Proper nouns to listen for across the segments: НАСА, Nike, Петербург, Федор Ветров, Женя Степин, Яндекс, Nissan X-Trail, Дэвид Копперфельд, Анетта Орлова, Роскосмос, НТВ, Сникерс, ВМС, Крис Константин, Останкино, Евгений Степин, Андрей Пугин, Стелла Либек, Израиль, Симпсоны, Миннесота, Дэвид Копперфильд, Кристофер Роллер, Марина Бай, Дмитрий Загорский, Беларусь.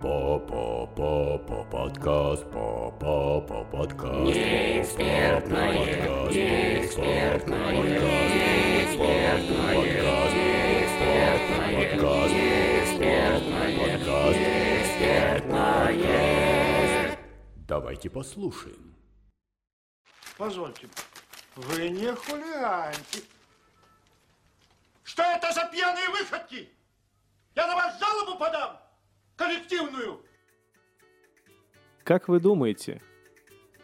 Неэкспертное. Давайте послушаем. Позвольте, вы не хулиганьте. Что это за пьяные выходки? Я на вас жалобу подам, коллективную. Как вы думаете,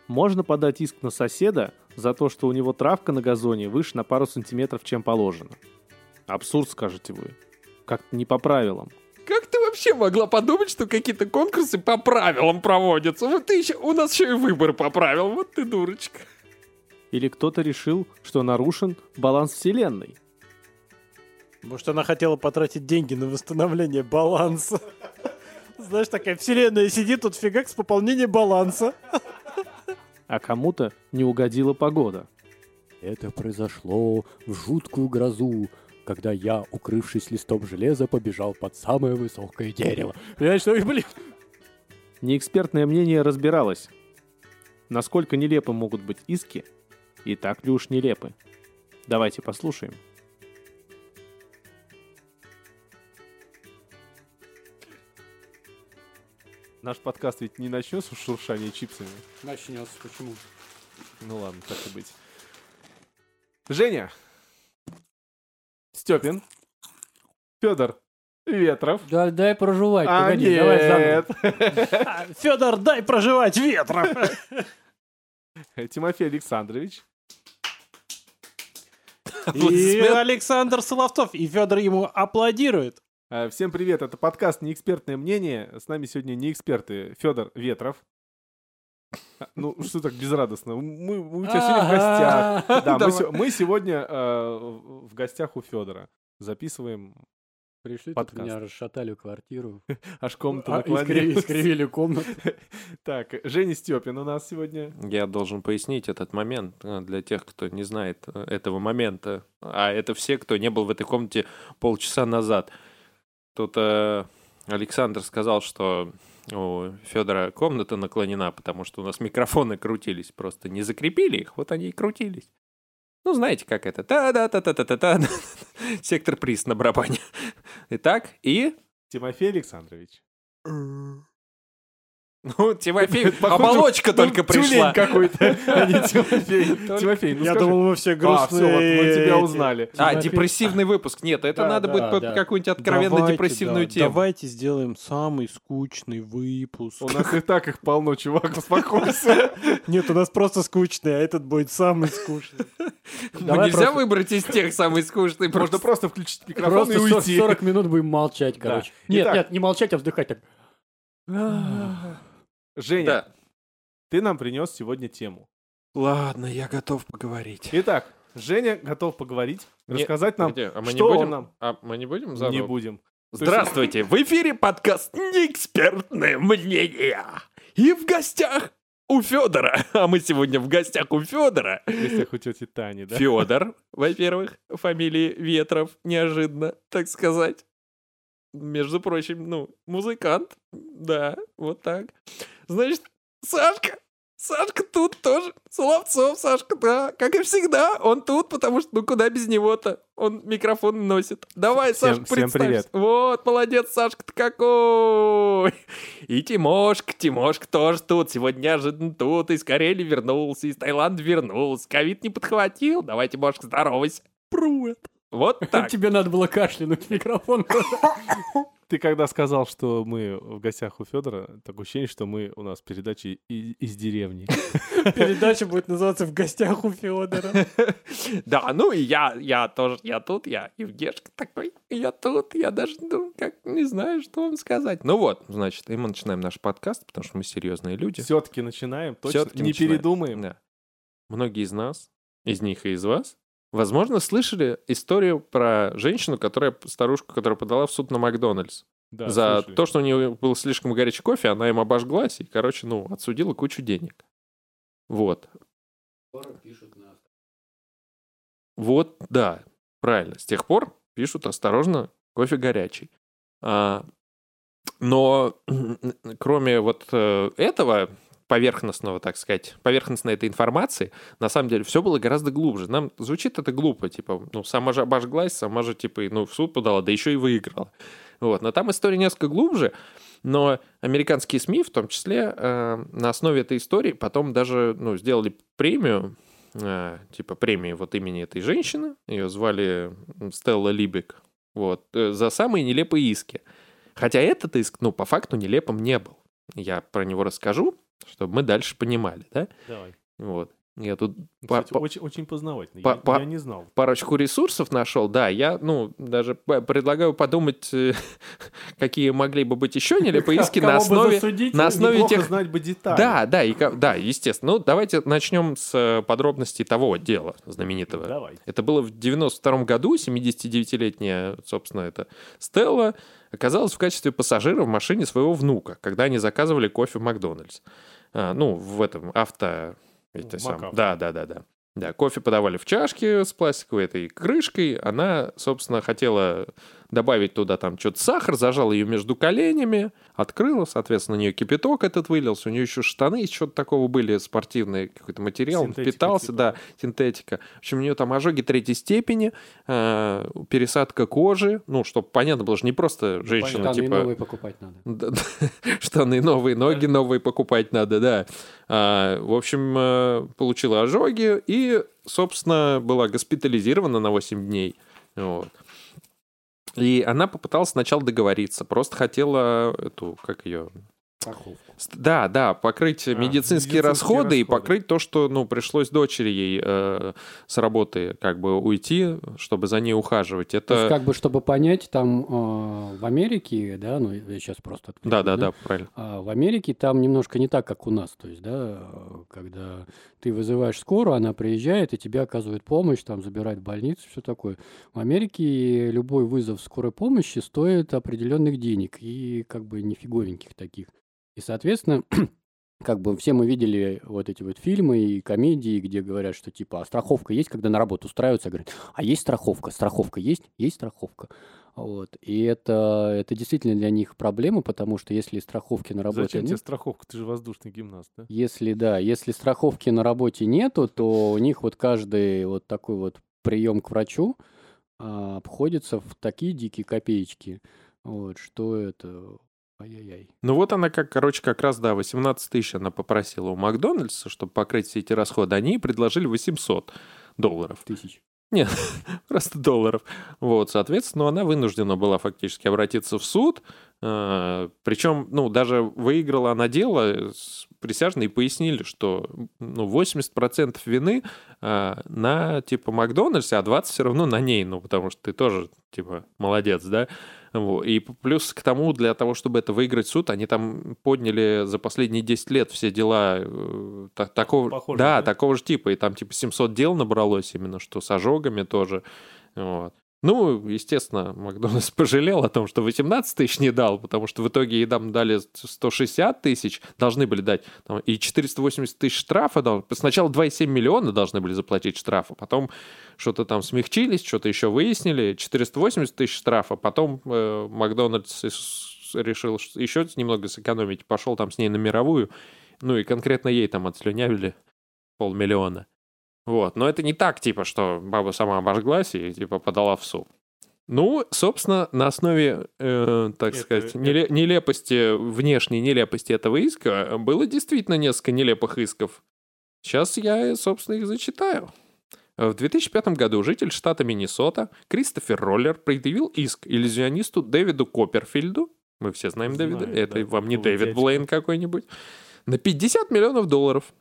можно подать иск на соседа за то, что у него травка на газоне выше на пару сантиметров, чем положено? Абсурд, скажете вы. Как-то не по правилам. Как ты вообще могла подумать, что какие-то конкурсы по правилам проводятся? Вот ты еще, у нас еще и выбор по правилам, вот ты дурочка. Или кто-то решил, что нарушен баланс вселенной. Может, она хотела потратить деньги на восстановление баланса. Знаешь, такая вселенная сидит, тут фигак с пополнением баланса. А кому-то не угодила погода. Это произошло в жуткую грозу, когда я, укрывшись листом железа, побежал под самое высокое дерево. Понимаешь, что, блин? Неэкспертное мнение разбиралось. Насколько нелепы могут быть иски, и так ли уж нелепы. Давайте послушаем. Наш подкаст ведь не начнется с шуршания чипсами? Начнется, почему? Ну ладно, так и быть. Женя Степин. Федор Ветров. Да, дай прожевать. Погоди, нет. Давай. Федор, дай прожевать Ветров. Тимофей Александрович. И Александр Соловцов. И Федор ему аплодирует. Всем привет, это подкаст «Неэкспертное мнение». С нами сегодня неэксперты Федор Ветров. Ну, что так безрадостно? Мы у тебя сегодня в гостях. Да, мы сегодня в гостях у Федора. Записываем подкаст. Пришли, тут меня расшатали квартиру. Аж комната наклонилась. Искривили комнату. Так, Женя Степин у нас сегодня. Я должен пояснить этот момент для тех, кто не знает этого момента. А это все, кто не был в этой комнате полчаса назад. Тут Александр сказал, что у Федора комната наклонена, потому что у нас микрофоны крутились, просто не закрепили их, вот они и крутились. Ну, знаете, как это? Та-да-та-та-та-та-та. Сектор приз на барабане. Итак, и... Тимофей Александрович. Ну, Тимофей, оболочка только пришла. Тюлень какой-то, а не Тимофей. Тимофей, я думал, вы все грустные. А, все, вот мы тебя узнали. А, депрессивный выпуск. Нет, это надо будет какую-нибудь откровенно депрессивную тему. Давайте сделаем самый скучный выпуск. У нас и так их полно, чувак, успокойся. Нет, у нас просто скучный, а этот будет самый скучный. Нельзя выбрать из тех самый скучный. Можно просто включить микрофон и уйти. 40 минут будем молчать, короче. Нет, не молчать, а вздыхать так. Женя, да. Ты нам принес сегодня тему. Ладно, я готов поговорить. Итак, Женя готов поговорить, рассказать нам, что он нам... А мы не будем заново? Не будем. Здравствуйте, в эфире подкаст «Неэкспертное мнение». И в гостях у Федора. А мы сегодня в гостях у Федора. В гостях у тети Тани, да? Федор, во-первых, фамилии Ветров, неожиданно, так сказать. Между прочим, ну, музыкант. Да, вот так. Значит, Сашка тут тоже. Соловцов, Сашка, да. Как и всегда, он тут, потому что, ну, куда без него-то? Он микрофон носит. Давай, Сашка, представься. Всем привет. Вот, молодец, Сашка-то какой. И Тимошка тоже тут. Сегодня неожиданно тут. Из Карелии вернулся, из Таиланда вернулся. Ковид не подхватил. Давай, Тимошка, здоровайся. Привет. Вот так. Тебе надо было кашлянуть в микрофон. Ты когда сказал, что мы в гостях у Федора, такое ощущение, что мы у нас передача из деревни. Передача будет называться «В гостях у Федора». Да, ну и я тоже, я тут, я Евгешка такой, я тут, я даже как не знаю, что вам сказать. Ну вот, значит, и мы начинаем наш подкаст, потому что мы серьезные люди. Все-таки начинаем, точно не передумаем. Многие из нас, из них и из вас, возможно, слышали историю про женщину, старушку, которая подала в суд на Макдональдс. Да, за слышали. То, что у нее был слишком горячий кофе, она им обожглась и, короче, ну, отсудила кучу денег. Вот. Скоро пишут на... Вот, да, правильно. С тех пор пишут «Осторожно, кофе горячий». Но кроме вот этого поверхностного, так сказать, поверхностной этой информации, на самом деле все было гораздо глубже. Нам звучит это глупо, типа, ну, сама же обожглась, сама же, типа, ну, в суд подала, да еще и выиграла. Вот. Но там история несколько глубже, но американские СМИ, в том числе, на основе этой истории потом даже, ну, сделали премию, типа премии вот имени этой женщины, ее звали Стелла Либек, вот, за самые нелепые иски. Хотя этот иск, ну, по факту нелепым не был. Я про него расскажу, чтобы мы дальше понимали, да? Давай. Вот. Я тут... Кстати, очень познавательно. Я не знал. Парочку ресурсов нашел, да. Я, ну, даже предлагаю подумать, какие могли бы быть еще нелепые иски на основе... на основе тех... знать бы детали. Да, естественно. Ну, давайте начнем с подробностей того дела знаменитого. Давай. Это было в 92-м году. 79-летняя, собственно, это Стелла оказалась в качестве пассажира в машине своего внука, когда они заказывали кофе в Макдональдс. Ну, в этом авто... Да, кофе подавали в чашке с пластиковой этой крышкой. Она, собственно, хотела добавить туда там что-то сахар, зажала ее между коленями, открыла, соответственно, у нее кипяток этот вылился, у нее еще штаны из чего-то такого были, спортивный какой-то материал, синтетика, питался, типа. Да, синтетика. В общем, у нее там ожоги 3-й степени, пересадка кожи, ну, чтобы понятно было, что не просто женщина, штаны типа... новые покупать надо. Штаны новые, ноги новые покупать надо, да. В общем, получила ожоги и, собственно, была госпитализирована на 8 дней, вот. И она попыталась сначала договориться, просто хотела эту, как ее... Страховку. Да, покрыть медицинские расходы и покрыть то, что, ну, пришлось дочери ей с работы как бы уйти, чтобы за ней ухаживать. Это... То есть, как бы, чтобы понять, там в Америке, да, ну, я сейчас просто... отвечу, да, правильно. В Америке там немножко не так, как у нас, то есть, да, когда ты вызываешь скорую, она приезжает и тебе оказывает помощь, там, забирает в больницу, все такое. В Америке любой вызов скорой помощи стоит определенных денег и, как бы, нифиговеньких таких. И, соответственно, как бы все мы видели вот эти вот фильмы и комедии, где говорят, что типа, а страховка есть, когда на работу устраиваются, говорят, а есть страховка, страховка есть страховка. Вот. И это действительно для них проблема, потому что если страховки на работе... Зачем тебе страховка? Ты же воздушный гимнаст, да? Если страховки на работе нету, то у них вот каждый вот такой вот прием к врачу обходится в такие дикие копеечки, вот, что это... Ай-яй-яй. Ну вот она, как раз, да, 18 тысяч она попросила у Макдональдса, чтобы покрыть все эти расходы. Они предложили $800. Тысяч. Нет, просто $. Вот, соответственно, она вынуждена была фактически обратиться в суд. Причем, ну, даже выиграла она дело, присяжные пояснили, что, ну, 80% вины на, типа, Макдональдсе, а 20% все равно на ней, ну, потому что ты тоже, типа, молодец, да? И плюс к тому, для того, чтобы это выиграть суд, они там подняли за последние 10 лет все дела такого же типа. И там типа 700 дел набралось именно, что с ожогами тоже. Вот. Ну, естественно, Макдональдс пожалел о том, что 18 тысяч не дал, потому что в итоге ей там дали 160 тысяч, должны были дать, там, и 480 тысяч штрафа. Сначала 2,7 миллиона должны были заплатить штрафа, потом что-то там смягчились, что-то еще выяснили, 480 тысяч штрафа, потом Макдональдс решил еще немного сэкономить, пошел там с ней на мировую, ну и конкретно ей там отслюнявили $500,000. Вот, но это не так, типа, что баба сама обожглась и, типа, подала в суд. Ну, собственно, на основе, нелепости, внешней нелепости этого иска было действительно несколько нелепых исков. Сейчас я, собственно, их зачитаю. В 2005 году житель штата Миннесота Кристофер Роллер предъявил иск иллюзионисту Дэвиду Копперфельду. Мы все знаем Дэвида, это да, вам не Дэвид Блейн какой-нибудь. На $50 миллионов.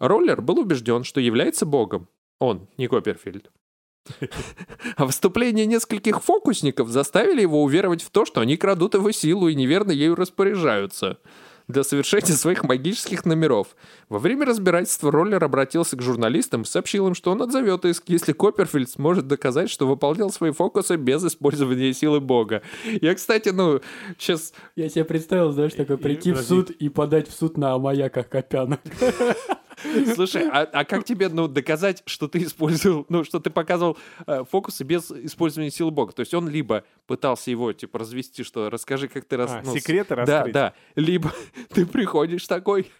Роллер был убежден, что является богом. Он, не Копперфильд. А выступления нескольких фокусников заставили его уверовать в то, что они крадут его силу и неверно ею распоряжаются для совершения своих магических номеров. Во время разбирательства Роллер обратился к журналистам и сообщил им, что он отзовет иск, если Копперфильд сможет доказать, что выполнял свои фокусы без использования силы бога. Я, кстати, ну, сейчас... Я себе представил, знаешь, такое, прийти в суд и подать в суд на аммаяках Копяна. Слушай, а как тебе доказать, что ты использовал, что ты показывал фокусы без использования силы Бога? То есть он либо пытался его, развести, что расскажи, как ты... секреты раскрыть. Да, да. Либо ты приходишь такой...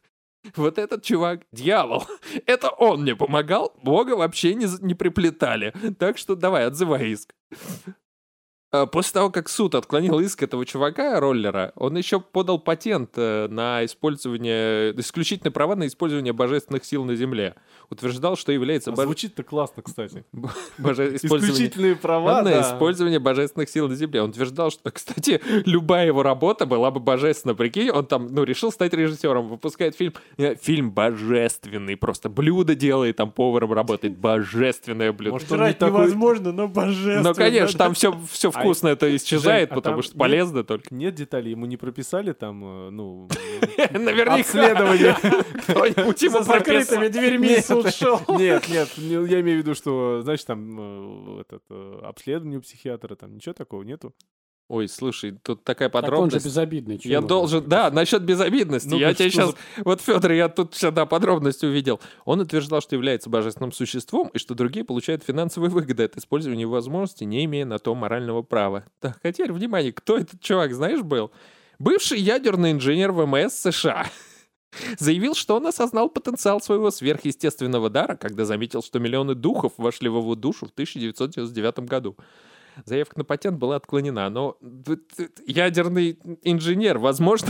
Вот этот чувак — дьявол. Это он мне помогал, Бога вообще не приплетали. Так что давай, отзывай иск. После того, как суд отклонил иск этого чувака, Роллера, он еще подал патент на использование, исключительно права на использование божественных сил на Земле. Утверждал, что является... Звучит-то классно, кстати. Исключительные права на использование божественных сил на Земле. Он утверждал, что, кстати, любая его работа была бы божественна. Прикинь, он там, решил стать режиссером, выпускает фильм. Фильм божественный, просто блюдо делает, там поваром работает. Божественное блюдо. Может, жрать невозможно, но божественное. Ну, конечно, там все вкусно это исчезает, потому что полезно только. Нет деталей, ему не прописали там, наверняка обследование. Кто-нибудь ему прописал. С закрытыми дверьми суд шел. Нет, я имею в виду, что, значит, там обследование у психиатра, там ничего такого нету. Ой, слушай, тут такая подробность. Так он же безобидный. Я должен... Да, насчет безобидности. Я тебя сейчас... Вот, Федор, я тут всегда подробность увидел. Он утверждал, что является божественным существом и что другие получают финансовые выгоды от использования его возможностей, не имея на то морального права. Так, а теперь, внимание, кто этот чувак, знаешь, был? Бывший ядерный инженер ВМС США. Заявил, что он осознал потенциал своего сверхъестественного дара, когда заметил, что миллионы духов вошли в его душу в 1999 году. Заявка на патент была отклонена, но ядерный инженер, возможно,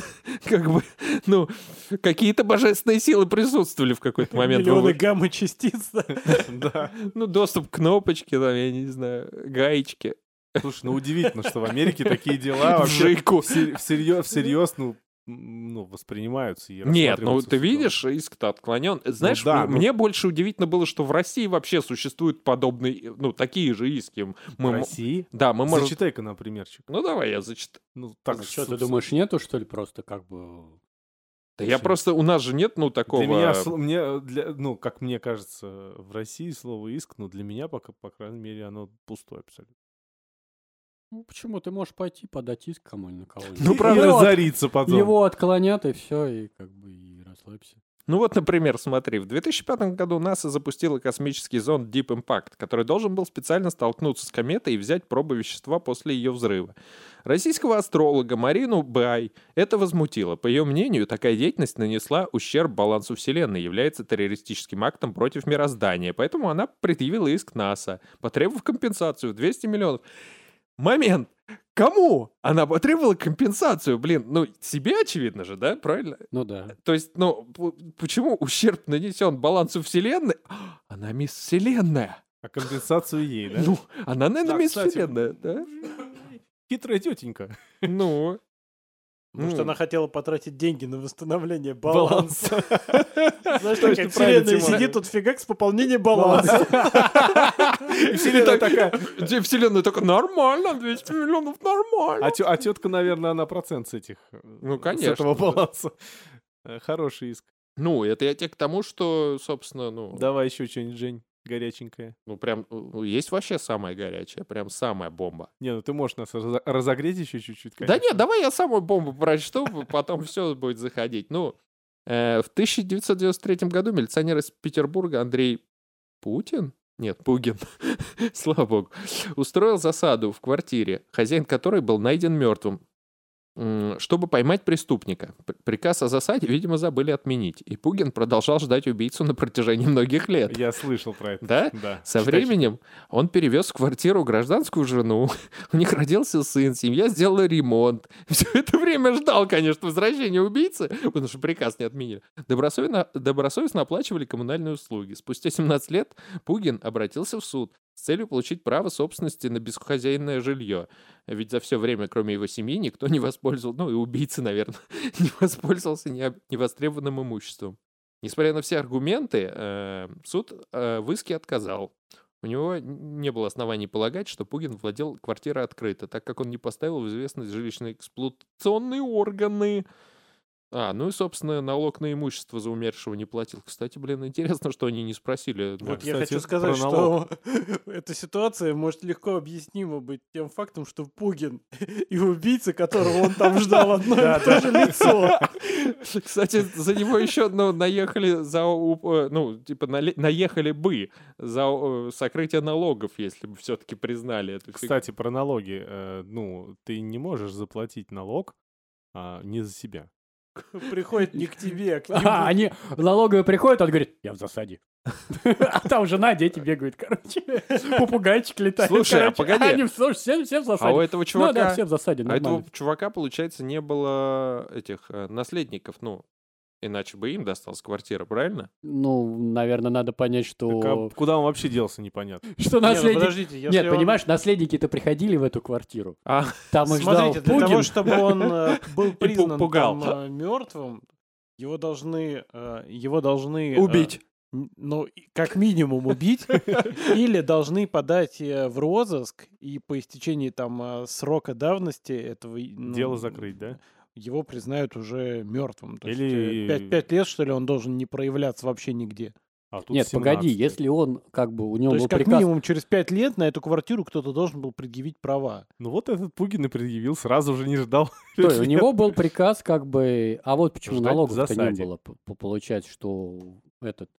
какие-то божественные силы присутствовали в какой-то момент. Миллионы гамма-частиц, да. Доступ к кнопочке, там, я не знаю, гаечке. Слушай, удивительно, что в Америке такие дела вообще всерьез, воспринимаются. И нет, ты видишь, иск-то отклонен. Знаешь, мне больше удивительно было, что в России вообще существуют подобные, такие же иски. В России? Да, мы можем... Зачитай-ка нам примерчик. Давай я зачитаю. Что, ты думаешь, нету, что ли, просто как бы... Да я просто... У нас же нет, такого... как мне кажется, в России слово иск, для меня, пока, по крайней мере, оно пустое абсолютно. Почему? Ты можешь пойти подать иск кому-нибудь на кого-нибудь. Правда, разориться потом. Его отклонят, и все, и и расслабься. Например, смотри, в 2005 году НАСА запустила космический зонд Deep Impact, который должен был специально столкнуться с кометой и взять пробы вещества после ее взрыва. Российского астролога Марину Бай это возмутило. По ее мнению, такая деятельность нанесла ущерб балансу Вселенной, является террористическим актом против мироздания, поэтому она предъявила иск НАСА, потребовав компенсацию в 200 миллионов. Момент. Кому? Она потребовала компенсацию, себе очевидно же, да, правильно? Да. То есть, почему ущерб нанесен балансу Вселенной? Она мисс Вселенная. А компенсацию ей, да? Она, наверное, мисс Вселенная, да? Хитрая тетенька. Может, она хотела потратить деньги на восстановление баланса. Знаешь, такая вселенная сидит, тут фигакс, пополнение баланса. Вселенная такая, нормально, 200 миллионов, нормально. А тетка, наверное, она процент с этих... конечно. С этого баланса. Хороший иск. Это я тебе к тому, что, собственно, Давай еще что-нибудь, Жень, горяченькое. Прям, есть вообще самая горячая, прям самая бомба. Ты можешь нас разогреть еще чуть-чуть, конечно. Да нет, давай я самую бомбу прочту, потом все будет заходить. В 1993 году милиционер из Петербурга Андрей Пугин, слава богу, устроил засаду в квартире, хозяин которой был найден мертвым, чтобы поймать преступника. Приказ о засаде, видимо, забыли отменить. И Пугин продолжал ждать убийцу на протяжении многих лет. Я слышал про это. Да? Да. Со временем он перевез в квартиру гражданскую жену. У них родился сын, семья сделала ремонт. Все это время ждал, конечно, возвращения убийцы, потому что приказ не отменили. Добросовестно оплачивали коммунальные услуги. Спустя 17 лет Пугин обратился в суд с целью получить право собственности на бесхозяйное жилье. Ведь за все время, кроме его семьи, никто не воспользовался, и убийца, наверное, не воспользовался невостребованным имуществом. Несмотря на все аргументы, суд в иске отказал. У него не было оснований полагать, что Пугин владел квартирой открыто, так как он не поставил в известность жилищно-эксплуатационные органы. Ну и, собственно, налог на имущество за умершего не платил. Кстати, блин, интересно, что они не спросили. Вот я хочу сказать, что эта ситуация может легко объяснима быть тем фактом, что Пугин и убийца, которого он там ждал, одно и то же лицо. Кстати, за него еще наехали за... Ну, типа, наехали бы за сокрытие налогов, если бы все-таки признали это. Кстати, про налоги. Ну, ты не можешь заплатить налог не за себя. Приходит не к тебе, а к нему. Они налоговые приходят, он говорит, я в засаде. А там жена, дети бегают, короче. Попугайчик летает. Слушай, а погоди. Они все в засаде. А у этого чувака... Ну да, все в засаде, нормально. А этого чувака, получается, не было этих наследников, ну... Иначе бы им досталась квартира, правильно? Ну, наверное, надо понять, что... Так, а куда он вообще делся, непонятно. Что наследники... Нет, понимаешь, наследники-то приходили в эту квартиру. Там их ждал Пугин. Смотрите, для того, чтобы он был признан мертвым, его должны... Убить. Ну, как минимум убить, или должны подать в розыск, и по истечении там срока давности этого... Дело закрыть, да? Его признают уже мертвым. То или... есть 5 лет, что ли, он должен не проявляться вообще нигде. А тут нет, 17. Погоди, если он как бы у него был приказ... То есть как минимум через 5 лет на эту квартиру кто-то должен был предъявить права. Ну вот этот Пугин и предъявил, сразу же не ждал. То есть у него был приказ как бы... А вот почему налогов-то не было. Получать, что этот...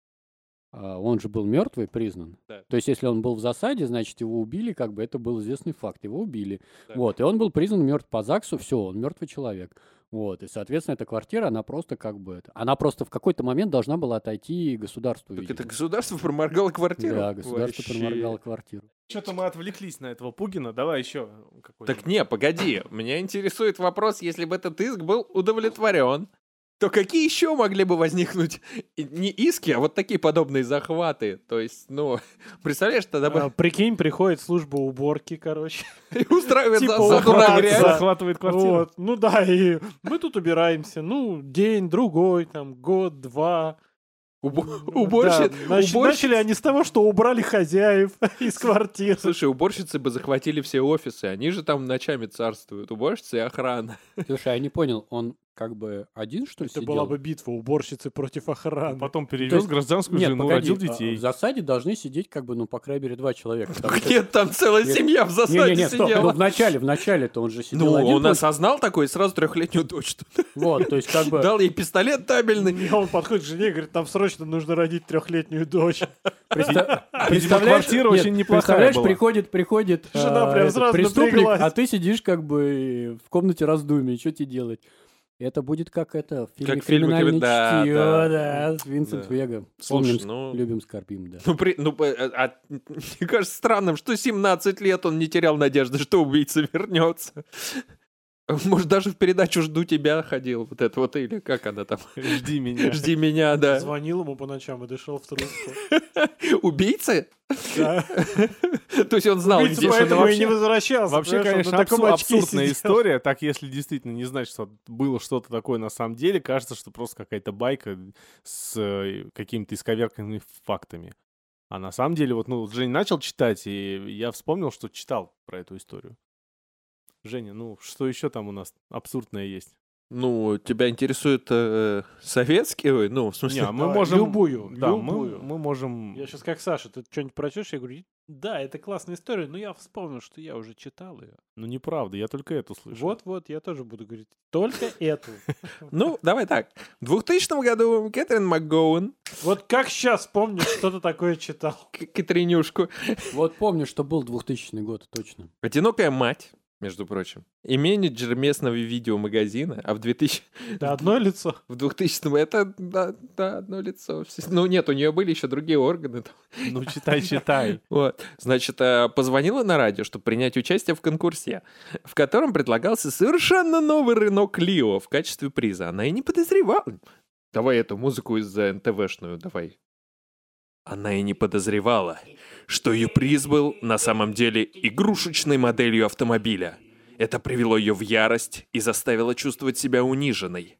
Он же был мертвый признан. Да. То есть, если он был в засаде, значит, его убили, как бы это был известный факт. Его убили. Да. Вот. И он был признан мертв по ЗАГСу, все, он мертвый человек. Вот. И, соответственно, эта квартира, она просто как бы... Она просто в какой-то момент должна была отойти государству. Так это государство проморгало квартиру? Да, государство проморгало квартиру. Что-то мы отвлеклись на этого Пугина. Давай еще какой-то... Так не, погоди. Меня интересует вопрос, если бы этот иск был удовлетворен, то какие еще могли бы возникнуть не иски, а вот такие подобные захваты? То есть, ну, представляешь, тогда... Прикинь, приходит служба уборки, короче. И устраивает засаду на грязь. Захватывает квартиру. Вот. Ну да, и мы тут убираемся. Ну, день, другой, там, год, два... Уборщицы. Да, начали они с того, что убрали хозяев из квартиры. Слушай, уборщицы бы захватили все офисы. Они же там ночами царствуют. Уборщицы и охрана. Слушай, я не понял, он как бы один, что ли, сидел? Это была бы битва уборщицы против охраны. Потом перевез гражданскую жену, родил детей. В засаде должны сидеть как бы, ну, по крайней мере, 2 человека. Нет, там целая семья в засаде сидела. Ну, вначале-то он же сидел один. Ну, он осознал такой и сразу 3-летнюю дочь. Вот, то есть как бы... Дал ей пистолет табельный. Он подходит к жене и говорит, там срочно нужно родить 3-летнюю дочь. Представляешь, квартира очень неплохая была. Приходит преступник, а ты сидишь как бы в комнате раздумий, что тебе делать? Это будет как это в фильме «Криминальное чтиво», да, с Винсент Вега. Слушай, любим, скорбим, да. Мне кажется странным, что 17 лет он не терял надежды, что убийца вернется. Может, даже в передачу «Жду тебя» ходил. Вот это вот, или как она там? «Жди меня». «Жди меня», да. Звонил ему по ночам и дышал в трубку. Убийцы? Да. То есть он знал, где он вообще... и не возвращался. Вообще, конечно, абсурдная история. Так, если действительно не знать, что было что-то такое на самом деле, кажется, что просто какая-то байка с какими-то исковерканными фактами. А на самом деле, вот, ну, Женя начал читать, и я вспомнил, что читал про эту историю. Женя, ну что еще там у нас абсурдное есть? Ну, тебя интересует советский, ну, в смысле... Не, мы можем... Любую. Мы можем... Я сейчас как Саша, ты что-нибудь прочтешь? Я говорю, да, это классная история, но я вспомнил, что я уже читал ее. Ну, неправда, я только эту слышал. Вот, я тоже буду говорить, только эту. Ну, давай так. В 2000 году Кэтрин МакГоуэн... Вот как сейчас помню, что-то такое читал. Кэтринюшку. Вот помню, что был 2000 год, точно. Одинокая мать... между прочим. И менеджер местного видеомагазина, а в 2000... Да, одно лицо. В 2000-м это... Да, одно лицо. Ну, нет, у нее были еще другие органы. Ну, читай. Вот. Значит, позвонила на радио, чтобы принять участие в конкурсе, в котором предлагался совершенно новый Рено Клио в качестве приза. Она и не подозревала... Давай эту музыку из НТВшную, давай. Она и не подозревала, что ее приз был на самом деле игрушечной моделью автомобиля. Это привело ее в ярость и заставило чувствовать себя униженной.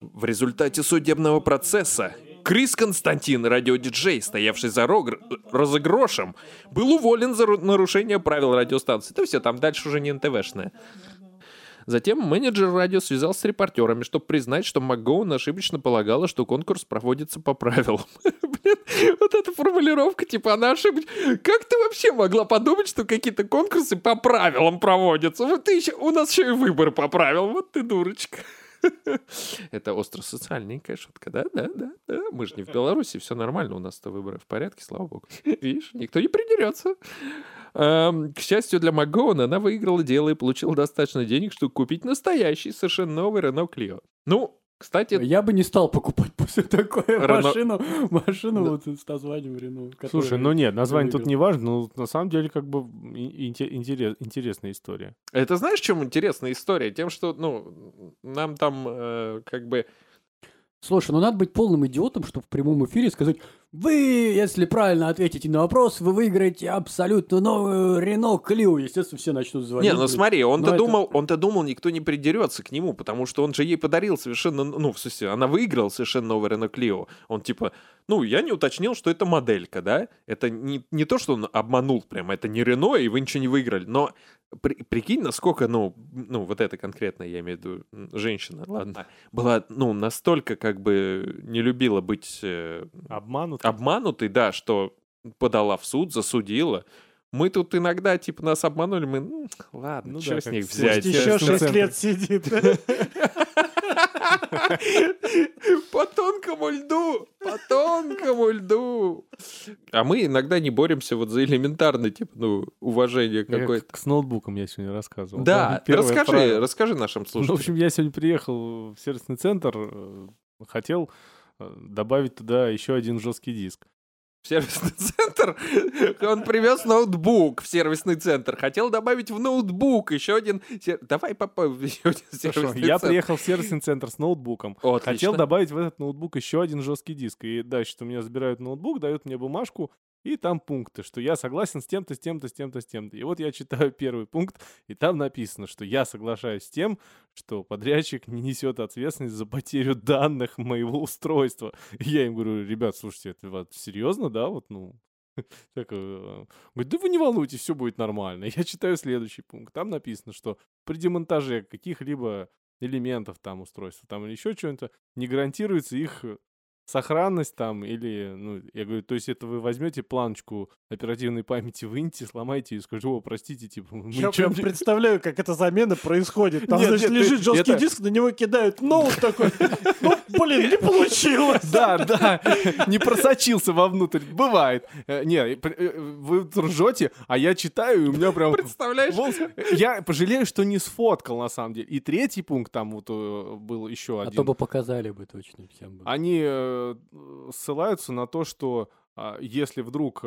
В результате судебного процесса Крис Константин, радиодиджей, стоявший за розыгрышем, был уволен за нарушение правил радиостанции. Да все, там дальше уже не НТВшное. Затем менеджер радио связался с репортерами, чтобы признать, что МакГоуэн ошибочно полагала, что конкурс проводится по правилам. Блин, вот эта формулировка, типа, она ошибочна. Как ты вообще могла подумать, что какие-то конкурсы по правилам проводятся? Вот ты еще, у нас еще и выбор по правилам, вот ты дурочка. Это остро-социальненькая шутка, да? Мы же не в Беларуси, все нормально, у нас-то выборы в порядке, слава богу. Видишь, никто не придерется. К счастью для МакГоуэн, она выиграла дело и получила достаточно денег, чтобы купить настоящий, совершенно новый Рено Клио. Ну, кстати... Я бы не стал покупать после такой машину да. Вот с названием Рено. Слушай, ну нет, название тут не важно, но на самом деле как бы интересная история. Это знаешь, чем интересная история? Тем, что, ну, нам там как бы... Слушай, ну надо быть полным идиотом, чтобы в прямом эфире сказать: вы, если правильно ответите на вопрос, вы выиграете абсолютно новую Рено Клио. Естественно, все начнут звонить. Не, ну смотри, он-то думал, никто не придерется к нему, потому что он же ей подарил совершенно... Ну, в смысле, она выиграла совершенно новую Рено Клио. Он типа... Ну, я не уточнил, что это моделька, да? Это не то, что он обманул прямо, это не Рено, и вы ничего не выиграли. Но прикинь, насколько, ну, вот эта конкретная, я имею в виду, женщина, ладно, была, ну, настолько как бы не любила быть... Обманутой, да, что подала в суд, засудила. Мы тут иногда, типа, нас обманули, мы, ладно, ну, что да, с них взять? Еще 6 лет сидит. По тонкому льду. А мы иногда не боремся вот за элементарное, типа, ну, уважение какое-то. С ноутбуком я сегодня рассказывал. Да, расскажи нашим слушателям. В общем, я сегодня приехал в сервисный центр, хотел добавить туда еще один жесткий диск. В сервисный центр? Он привез ноутбук в сервисный центр. Хотел добавить в ноутбук еще один... Давай, папа, еще один сервисный центр. Я приехал в сервисный центр с ноутбуком. Хотел добавить в этот ноутбук еще один жесткий диск. И дальше у меня забирают ноутбук, дают мне бумажку, и там пункты, что я согласен с тем-то, с тем-то, с тем-то, с тем-то. И вот я читаю первый пункт, и там написано, что я соглашаюсь с тем, что подрядчик не несет ответственность за потерю данных моего устройства. И я им говорю: ребят, слушайте, это вот серьезно, да, вот, ну... Говорит: да вы не волнуйтесь, все будет нормально. Я читаю следующий пункт. Там написано, что при демонтаже каких-либо элементов там устройства, там или еще чего-нибудь, не гарантируется их... сохранность там или... Ну, я говорю, то есть это вы возьмете планочку оперативной памяти, выньте, сломаете и скажу: о, простите, типа... Я прям представляю, как эта замена происходит. Там, значит, лежит жесткий диск, на него кидают ноут такой. Ну, блин, не получилось. Да, не просочился вовнутрь. Бывает. Не, вы ржете, а я читаю, и у меня прям... Представляешь? Я пожалею, что не сфоткал, на самом деле. И третий пункт там вот был еще один. А то бы показали бы точно всем. Они... ссылаются на то, что если вдруг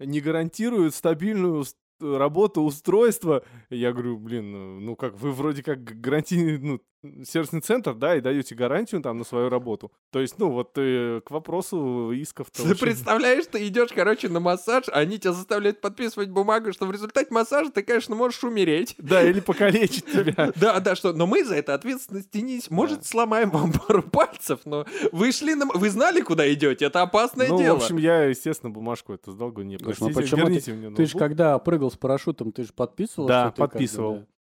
не гарантируют стабильную работу устройства, я говорю: блин, ну как, вы вроде как гарантийный, ну, сервисный центр, да, и даете гарантию там на свою работу. То есть, ну, вот к вопросу исков... Ты представляешь, ты идешь, короче, на массаж, они тебя заставляют подписывать бумагу, что в результате массажа ты, конечно, можешь умереть. Да, или покалечить тебя. Да, что, но мы за это ответственности не... Может, сломаем вам пару пальцев, но вы шли на... Вы знали, куда идете? Это опасное дело. Ну, в общем, я, естественно, бумажку эту сдал, говорю: не, простите, верните мне. Ты же, когда прыгал с парашютом, ты же подписывал? Да,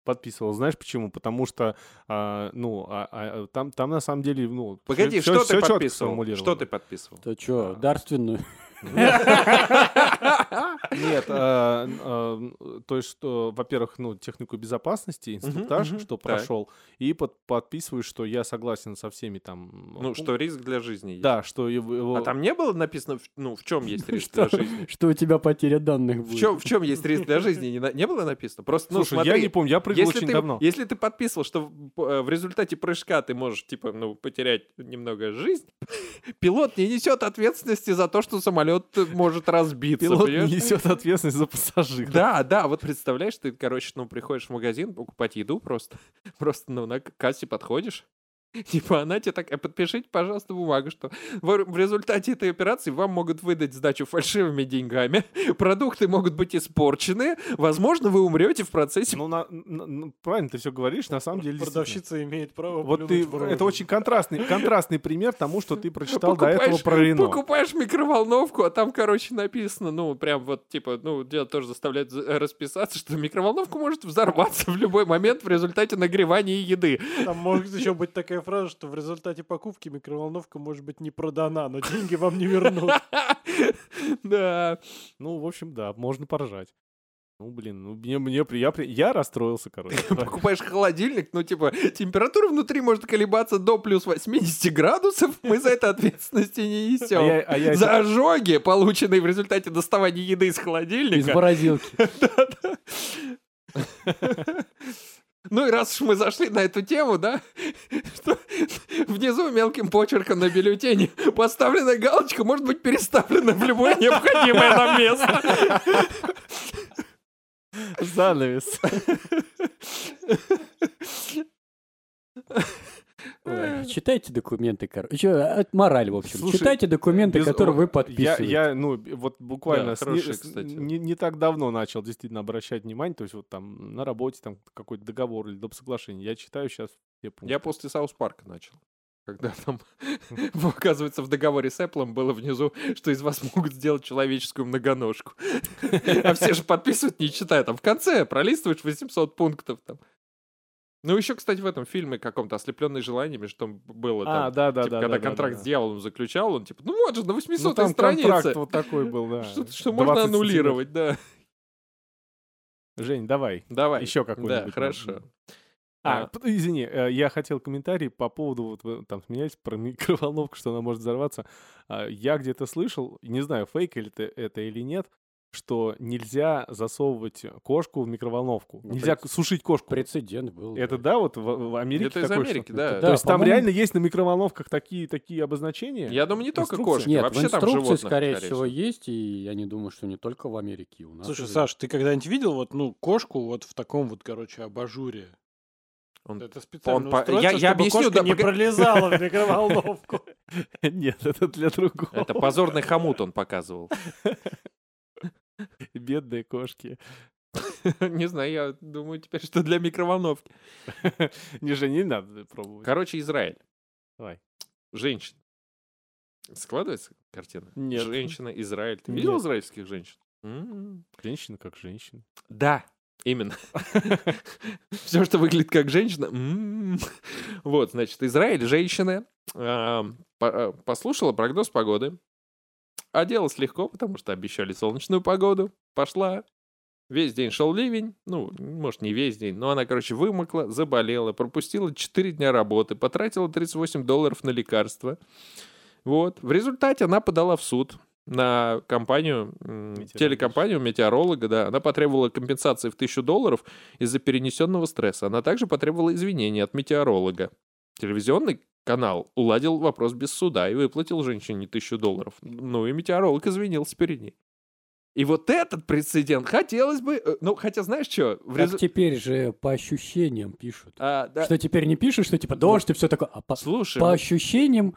подписывал. Знаешь почему? Потому что, там на самом деле, ну... Погоди, что ты подписывал? Что ты подписывал? Ты что, дарственную? Нет, то есть, что, во-первых, ну, технику безопасности, инструктаж, что прошел, и подписываю, что я согласен со всеми там... Ну, что риск для жизни есть. Да, что его... А там не было написано, ну, в чем есть риск для жизни? Что у тебя потеря данных будет. В чем есть риск для жизни? Не было написано? Просто, ну, смотри... Слушай, я не помню, я прыгал очень давно. Если ты подписывал, что в результате прыжка ты можешь, типа, ну, потерять немного жизнь, пилот не несет ответственности за то, что самолет может разбиться. Пилот несет ответственность за пассажира. Да, вот представляешь, ты, короче, ну, приходишь в магазин покупать еду просто. Просто, ну, на кассе подходишь, Типа, она тебе так, подпишите, пожалуйста, бумагу, что в результате этой операции вам могут выдать сдачу фальшивыми деньгами, продукты могут быть испорчены, возможно, вы умрете в процессе. Ну, правильно ты все говоришь, на самом деле. Продавщица имеет право вот ты. Это очень контрастный пример тому, что ты прочитал до этого про Рено. Покупаешь микроволновку, а там, короче, написано, ну, прям вот, типа, ну, тебя тоже заставляют расписаться, что микроволновка может взорваться в любой момент в результате нагревания еды. Там может еще быть такая фраза, что в результате покупки микроволновка может быть не продана, но деньги вам не вернут. Да. Ну, в общем, да, можно поржать. Ну, блин, я расстроился, короче. Покупаешь холодильник, ну, типа, температура внутри может колебаться до плюс 80 градусов, мы за это ответственности не несем. За ожоги, полученные в результате доставания еды из холодильника. Из морозилки. Да-да. Ну и раз уж мы зашли на эту тему, да, что внизу мелким почерком на бюллетене поставленная галочка может быть переставлена в любое необходимое нам место. Занавес. Ой, читайте документы, короче. Мораль, в общем. Слушай, читайте документы, которые вы подписываете. Я ну, вот буквально да, хороший, не так давно начал действительно обращать внимание, то есть вот там на работе там какой-то договор или доп. Соглашение. Я читаю сейчас все пункты. Я после Саус Парка начал. Когда там, оказывается, в договоре с Apple было внизу, что из вас могут сделать человеческую многоножку. А все же подписывают, не читая. Там в конце пролистываешь 800 пунктов там. Ну, еще, кстати, в этом фильме каком-то «Ослепленный желаниями», что было там, когда контракт с дьяволом заключал, он типа, ну вот же, на 800-й странице. Контракт вот такой был, да. Что можно аннулировать, да. Жень, давай. Еще какой-нибудь. Да, хорошо. Извини, я хотел комментарий по поводу, вот вы там смеялись про микроволновку, что она может взорваться. Я где-то слышал, не знаю, фейк или это или нет, что нельзя засовывать кошку в микроволновку. Нельзя сушить кошку. Прецедент был. Это да, вот в Америке это такое. Это из Америки, что-то. Да. То есть там реально есть на микроволновках такие обозначения? Я думаю, не только кошки, нет, вообще там животных. Инструкции, скорее всего, есть, и я не думаю, что не только в Америке. У нас. Слушай, Саш, ты когда-нибудь видел вот, ну, кошку вот в таком вот, короче, абажуре? Это специально устройство, чтобы объясню, кошка не пролезала в микроволновку. Нет, это для другого. Это позорный хомут он показывал. Бедные кошки. Не знаю, я думаю теперь, что для микроволновки. Не надо пробовать. Короче, Израиль. Давай. Женщина. Складывается картина? Нет. Женщина, Израиль. Ты видел израильских женщин? Женщина как женщина. Да. Именно. Все, что выглядит как женщина. Вот, значит, Израиль, женщина, послушала прогноз погоды, оделась легко, потому что обещали солнечную погоду, пошла, весь день шел ливень, ну, может, не весь день, но она, короче, вымокла, заболела, пропустила 4 дня работы, потратила $38 на лекарства. Вот, в результате она подала в суд на компанию, телекомпанию метеоролога, да, она потребовала компенсации в $1000 из-за перенесенного стресса. Она также потребовала извинений от метеоролога. Телевизионный канал уладил вопрос без суда и выплатил женщине $1000. Ну и метеоролог извинился перед ней. И вот этот прецедент хотелось бы... Ну, хотя знаешь, что... Теперь же по ощущениям пишут. Да. Что теперь не пишут, что типа дождь и все такое. Слушай, по ощущениям...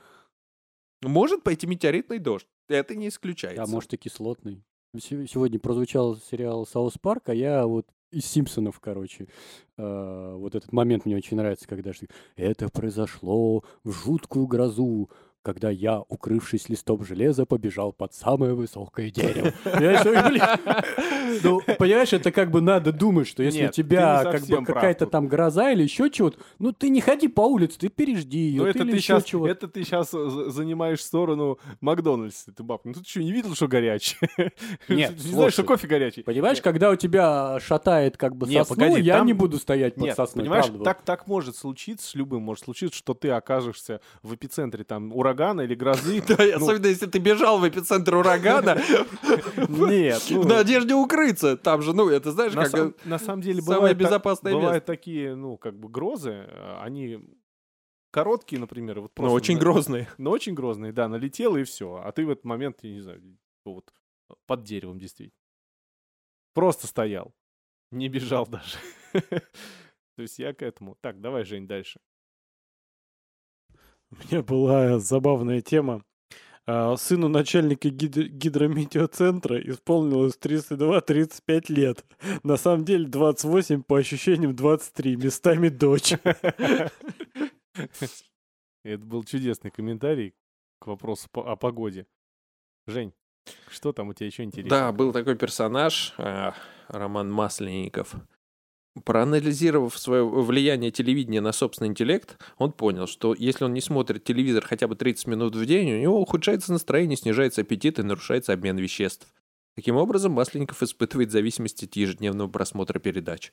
Может пойти метеоритный дождь. Это не исключается. А может и кислотный. Сегодня прозвучал сериал «Саус Парк», а я вот из «Симпсонов», короче, вот этот момент мне очень нравится, когда это произошло в жуткую грозу, когда я, укрывшись листом железа, побежал под самое высокое дерево. Ну, понимаешь, это как бы надо думать, что если у тебя как бы какая-то там гроза или еще чего-то, ну ты не ходи по улице, ты пережди ее. Это ты сейчас занимаешь сторону Макдональдса, ты бабка. Ну ты что, не видел, что горячий? Нет, не знаешь, что кофе горячий. Понимаешь, когда у тебя шатает как бы сосну, я не буду стоять под сосной. Понимаешь, так может случиться, с любым может случиться, что ты окажешься в эпицентре там урагана или грозы. Особенно, если ты бежал в эпицентр урагана. Нет. В надежде укрыться. Там же, ну, это знаешь, как... На самом деле, бывают такие, ну, как бы грозы, они короткие, например. Вот просто, но очень грозные. Но очень грозные, да, налетело и все. А ты в этот момент, я не знаю, вот под деревом действительно. Просто стоял. Не бежал даже. То есть я к этому. Так, давай, Жень, дальше. У меня была забавная тема. Сыну начальника гидрометеоцентра исполнилось 32-35 лет. На самом деле 28, по ощущениям 23, местами дочь. Это был чудесный комментарий к вопросу о погоде. Жень, что там у тебя еще интересно? Да, был такой персонаж, Роман Масленников. Проанализировав свое влияние телевидения на собственный интеллект, он понял, что если он не смотрит телевизор хотя бы 30 минут в день, у него ухудшается настроение, снижается аппетит и нарушается обмен веществ. Таким образом, Масленников испытывает зависимость от ежедневного просмотра передач.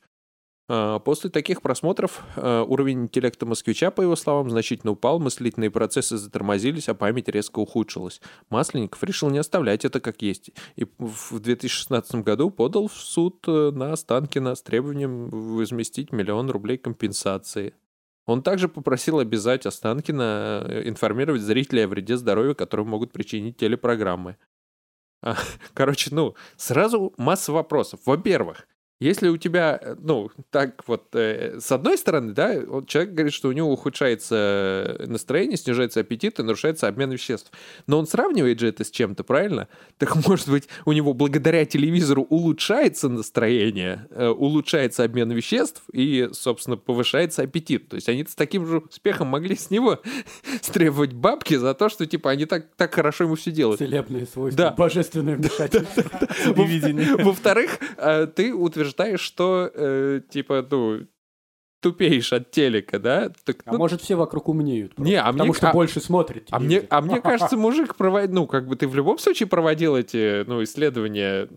После таких просмотров уровень интеллекта москвича, по его словам, значительно упал, мыслительные процессы затормозились, а память резко ухудшилась. Масленников решил не оставлять это как есть. И в 2016 году подал в суд на Останкино с требованием возместить 1 000 000 рублей компенсации. Он также попросил обязать Останкино информировать зрителей о вреде здоровью, который могут причинить телепрограммы. Короче, сразу масса вопросов. Во-первых, если у тебя, с одной стороны, да, человек говорит, что у него ухудшается настроение, снижается аппетит и нарушается обмен веществ. Но он сравнивает же это с чем-то, правильно? Так, может быть, у него благодаря телевизору улучшается настроение, улучшается обмен веществ и, собственно, повышается аппетит. То есть они с таким же успехом могли с него стребовать бабки за то, что, они так хорошо ему все делают. Целебные свойства, да. Божественное вмешательство. Во-вторых, ты утверждаешь, что, тупеешь от телека, да? Так, может, все вокруг умнеют, просто, потому что больше смотрят. Мне кажется, мужик проводил, ты в любом случае проводил эти исследования,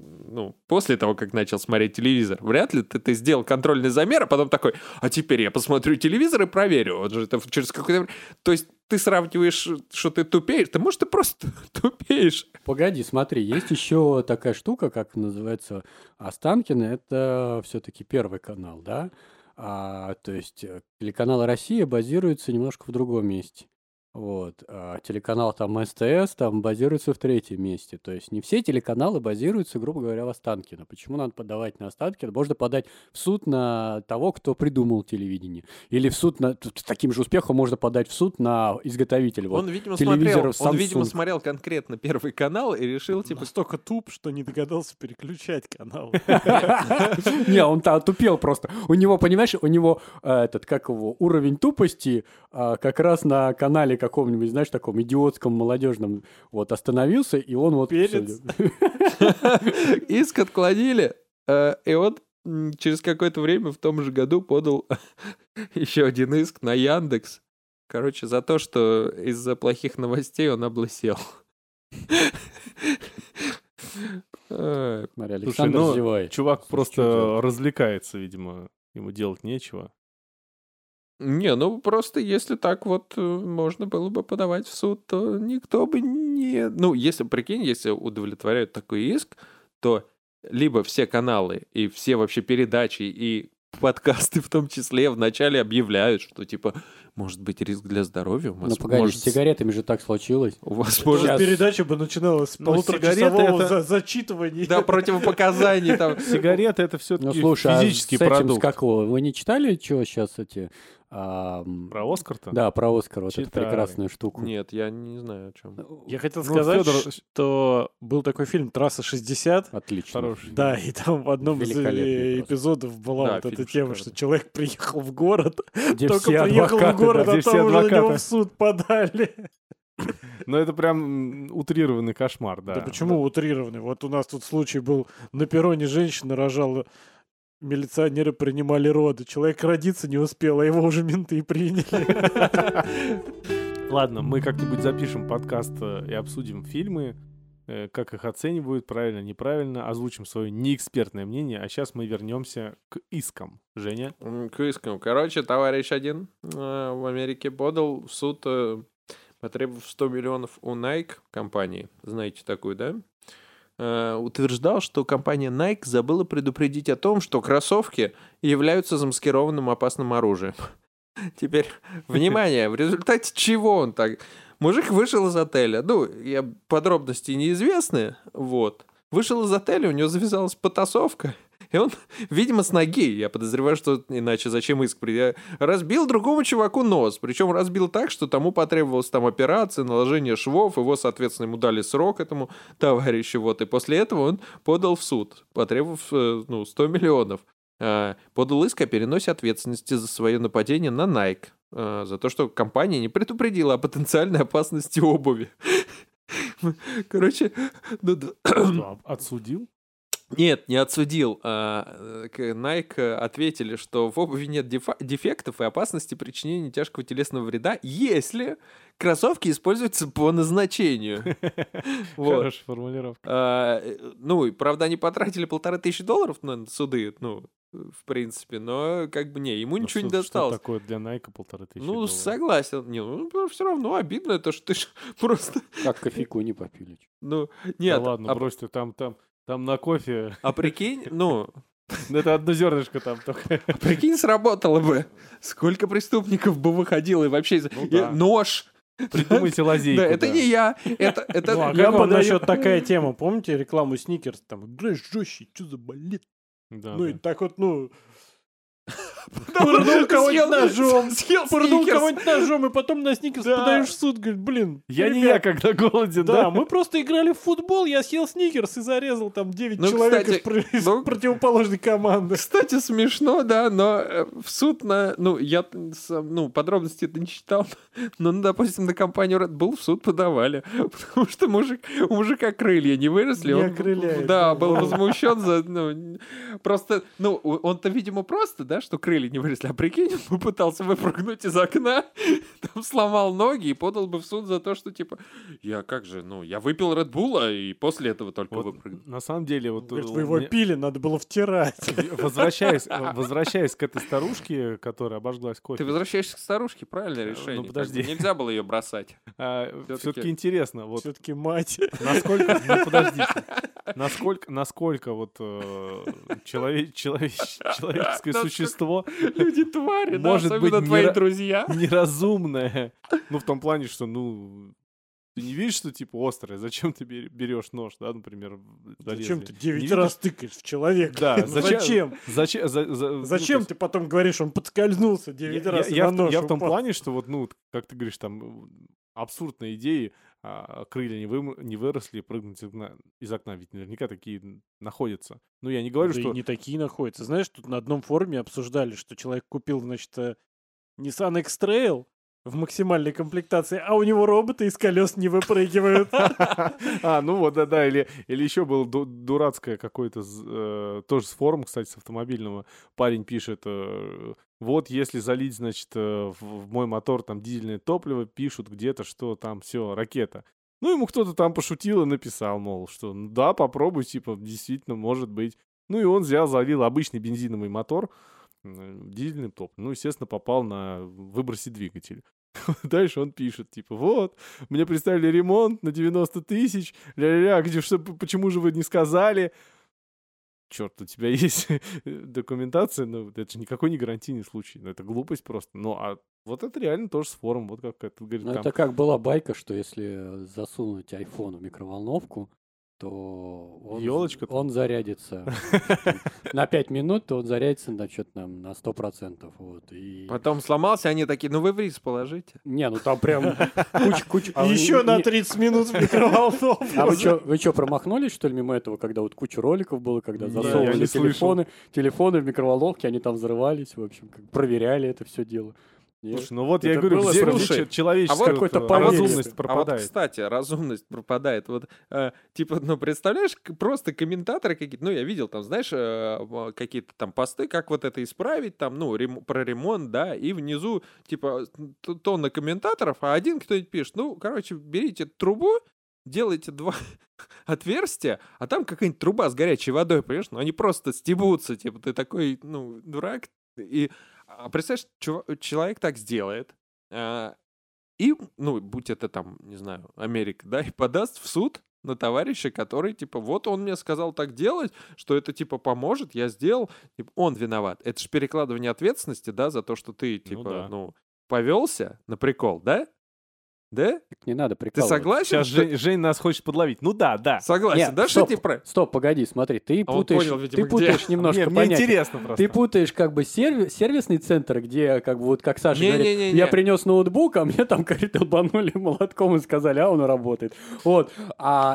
после того, как начал смотреть телевизор. Вряд ли ты сделал контрольный замер, а потом такой, а теперь я посмотрю телевизор и проверю. Вот же это через какое-то... То есть ты сравниваешь, что ты тупеешь, ты, может, ты просто тупеешь. Погоди, смотри, есть еще такая штука, как называется Останкино, это все-таки Первый канал, да? То есть телеканал «Россия» базируется немножко в другом месте. Вот. А телеканал там СТС там базируется в третьем месте. То есть не все телеканалы базируются, грубо говоря, в Останкино. Почему надо подавать на Останкино? Можно подать в суд на того, кто придумал телевидение. Или в суд на... С таким же успехом можно подать в суд на изготовителя. Вот, он, видимо, смотрел конкретно Первый канал и решил, настолько туп, что не догадался переключать канал. Не, он тупел просто. У него, понимаешь, уровень тупости как раз на канале каком-нибудь, знаешь, таком идиотском, молодежном, остановился, и он Перец. Иск отклонили, и он через какое-то время в том же году подал еще один иск на Яндекс. Короче, за то, что из-за плохих новостей он облысел. Слушай, чувак просто развлекается, видимо. Ему делать нечего. Не, просто если так можно было бы подавать в суд, то никто бы не... если удовлетворяют такой иск, то либо все каналы и все вообще передачи и подкасты в том числе вначале объявляют, что может быть риск для здоровья. С сигаретами же так случилось. У вас передача бы начиналась с полуторачасового зачитывания. Да, противопоказаний там. Сигареты — это все-таки физический продукт. Вы не читали, что сейчас эти... Про Оскар-то? Да, про Оскар, эту прекрасную штуку. Нет, я не знаю, о чем. Я хотел сказать, что был такой фильм «Трасса 60». Отлично. Хороший. Да, и там в одном из эпизодов была эта тема, что человек приехал в город, а там уже на него в суд подали. Но это прям утрированный кошмар, да. Да почему утрированный? Вот у нас тут случай был, на перроне женщина рожала... Милиционеры принимали роды. Человек родиться не успел, а его уже менты приняли. Ладно, мы как-нибудь запишем подкаст и обсудим фильмы, как их оценивают, правильно, неправильно, озвучим свое неэкспертное мнение. А сейчас мы вернемся к искам. Женя? К искам. Короче, товарищ один в Америке подал в суд, потребовав 100 миллионов у Nike компании. Знаете такую, да? Утверждал, что компания Nike забыла предупредить о том, что кроссовки являются замаскированным опасным оружием. Теперь, внимание, в результате чего он так... Мужик вышел из отеля, подробности неизвестны, вышел из отеля, у него завязалась потасовка, И он, видимо, с ноги. Я подозреваю, что иначе зачем иск? Разбил другому чуваку нос. Причем разбил так, что тому потребовалась там операция, наложение швов. Его, соответственно, ему дали срок этому товарищу. Вот. И после этого он подал в суд, потребовав 100 миллионов. Подал иск о переносе ответственности за свое нападение на Nike. За то, что компания не предупредила о потенциальной опасности обуви. Короче... Отсудил? Нет, не отсудил. Nike ответили, что в обуви нет дефектов и опасности причинения тяжкого телесного вреда, если кроссовки используются по назначению. Хорошая формулировка. Ну, правда, они потратили $1500 на суды, в принципе, но ему ничего не досталось. Что такое для Nike $1500? Согласен. Все равно обидно то, что ты ж просто... Как кофейку не попили. Нет. Да ладно, брось ты там на кофе... А прикинь, это одно зернышко там только. А прикинь, сработало бы. Сколько преступников бы выходило и вообще... Нож... Придумайте лазейку. Да, это не я. Я подаю насчет такая тема. Помните рекламу Сникерс? Там, дрожь жестче, что за балет? И так вот, пырнул кого-нибудь ножом. И потом на Сникерс подаешь в суд. Говорит, я не я, когда голоден. Да, мы просто играли в футбол, я съел Сникерс и зарезал там 9 человек из противоположной команды. Кстати, смешно, да, но в суд на... Я подробности это не читал, но, допустим, на компанию Red Bull в суд подавали, потому что у мужика крылья не выросли. Да, был возмущен за... Просто, он-то, видимо, просто, да, что крылья не выросли. А прикинь, он попытался выпрыгнуть из окна, там сломал ноги и подал бы в суд за то, что я выпил Red Bull'а и после этого только выпрыгнул. На самом деле... Вы его пили, надо было втирать. Возвращаясь к этой старушке, которая обожглась кофе... Ты возвращаешься к старушке, правильное решение. Подожди. Нельзя было ее бросать. Все-таки интересно. Все-таки мать. Насколько... Подождите. Насколько человеческое существо... Люди-твари, да, особенно твои друзья. Неразумное. В том плане, что, ты не видишь, что, острое, зачем ты берешь нож, да, например, зарезали. Зачем ты 9 раз тыкаешь в человека? Да, зачем? Зачем ты потом говоришь, он подскользнулся 9 раз на нож? Я в том плане, что, как ты говоришь, там... Абсурдные идеи, крылья не выросли, прыгнуть из окна, ведь наверняка такие находятся. Я не говорю, что... Да и не такие находятся. Знаешь, тут на одном форуме обсуждали, что человек купил, Nissan X-Trail в максимальной комплектации, а у него роботы из колес не выпрыгивают. Да, или еще было дурацкое какое-то, тоже с форума, кстати, с автомобильного, парень пишет... если залить, в мой мотор там дизельное топливо, пишут где-то, что там все, ракета. Ему кто-то там пошутил и написал, мол, что да, попробуй, действительно, может быть. И он взял, залил обычный бензиновый мотор, дизельный топливо. Естественно, попал на выбросе двигателя. Дальше он пишет, мне представили ремонт на 90 000, ля-ля-ля, почему же вы не сказали... Черт, у тебя есть документация, но это же никакой не гарантийный случай. Это глупость просто. Это реально тоже с форумом. Как ты говоришь, там... Это как была байка, что если засунуть iPhone в микроволновку, то он зарядится на 5 минут, то он зарядится на 100%. Потом сломался, они такие, вы в рис положите. Не, там прям куча... Еще на 30 минут в микроволновку. А вы что, промахнулись, что ли, мимо этого, когда куча роликов было, когда засовывали телефоны в микроволновке, они там взрывались, в общем, проверяли это все дело. Слушай, я говорю, где человеческая разумность пропадает. Кстати, разумность пропадает. Представляешь, просто комментаторы какие-то, я видел там, знаешь, какие-то там посты, как это исправить, там, про ремонт, да, и внизу, тонна комментаторов, а один кто-нибудь пишет, берите трубу, делаете 2 отверстия, а там какая-нибудь труба с горячей водой, понимаешь, они просто стебутся, ты такой, дурак, и... А представляешь, человек так сделает, и, будь это там, не знаю, Америка, да, и подаст в суд на товарища, который, он мне сказал так делать, что это, поможет, я сделал, он виноват. Это же перекладывание ответственности, да, за то, что ты, повелся на прикол, да? Да? Так не надо прикалываться. Ты согласен? Сейчас Жень нас хочет подловить. Ну да, да. Согласен. Нет, да, стоп, стоп, погоди, смотри. Ты путаешь, понял, видимо, ты путаешь немножко понятия. Мне интересно просто. Ты путаешь как бы сервисный центр, где как бы вот как Саша говорит, я принес ноутбук, а мне там как-то долбанули молотком и сказали, а он работает. Вот.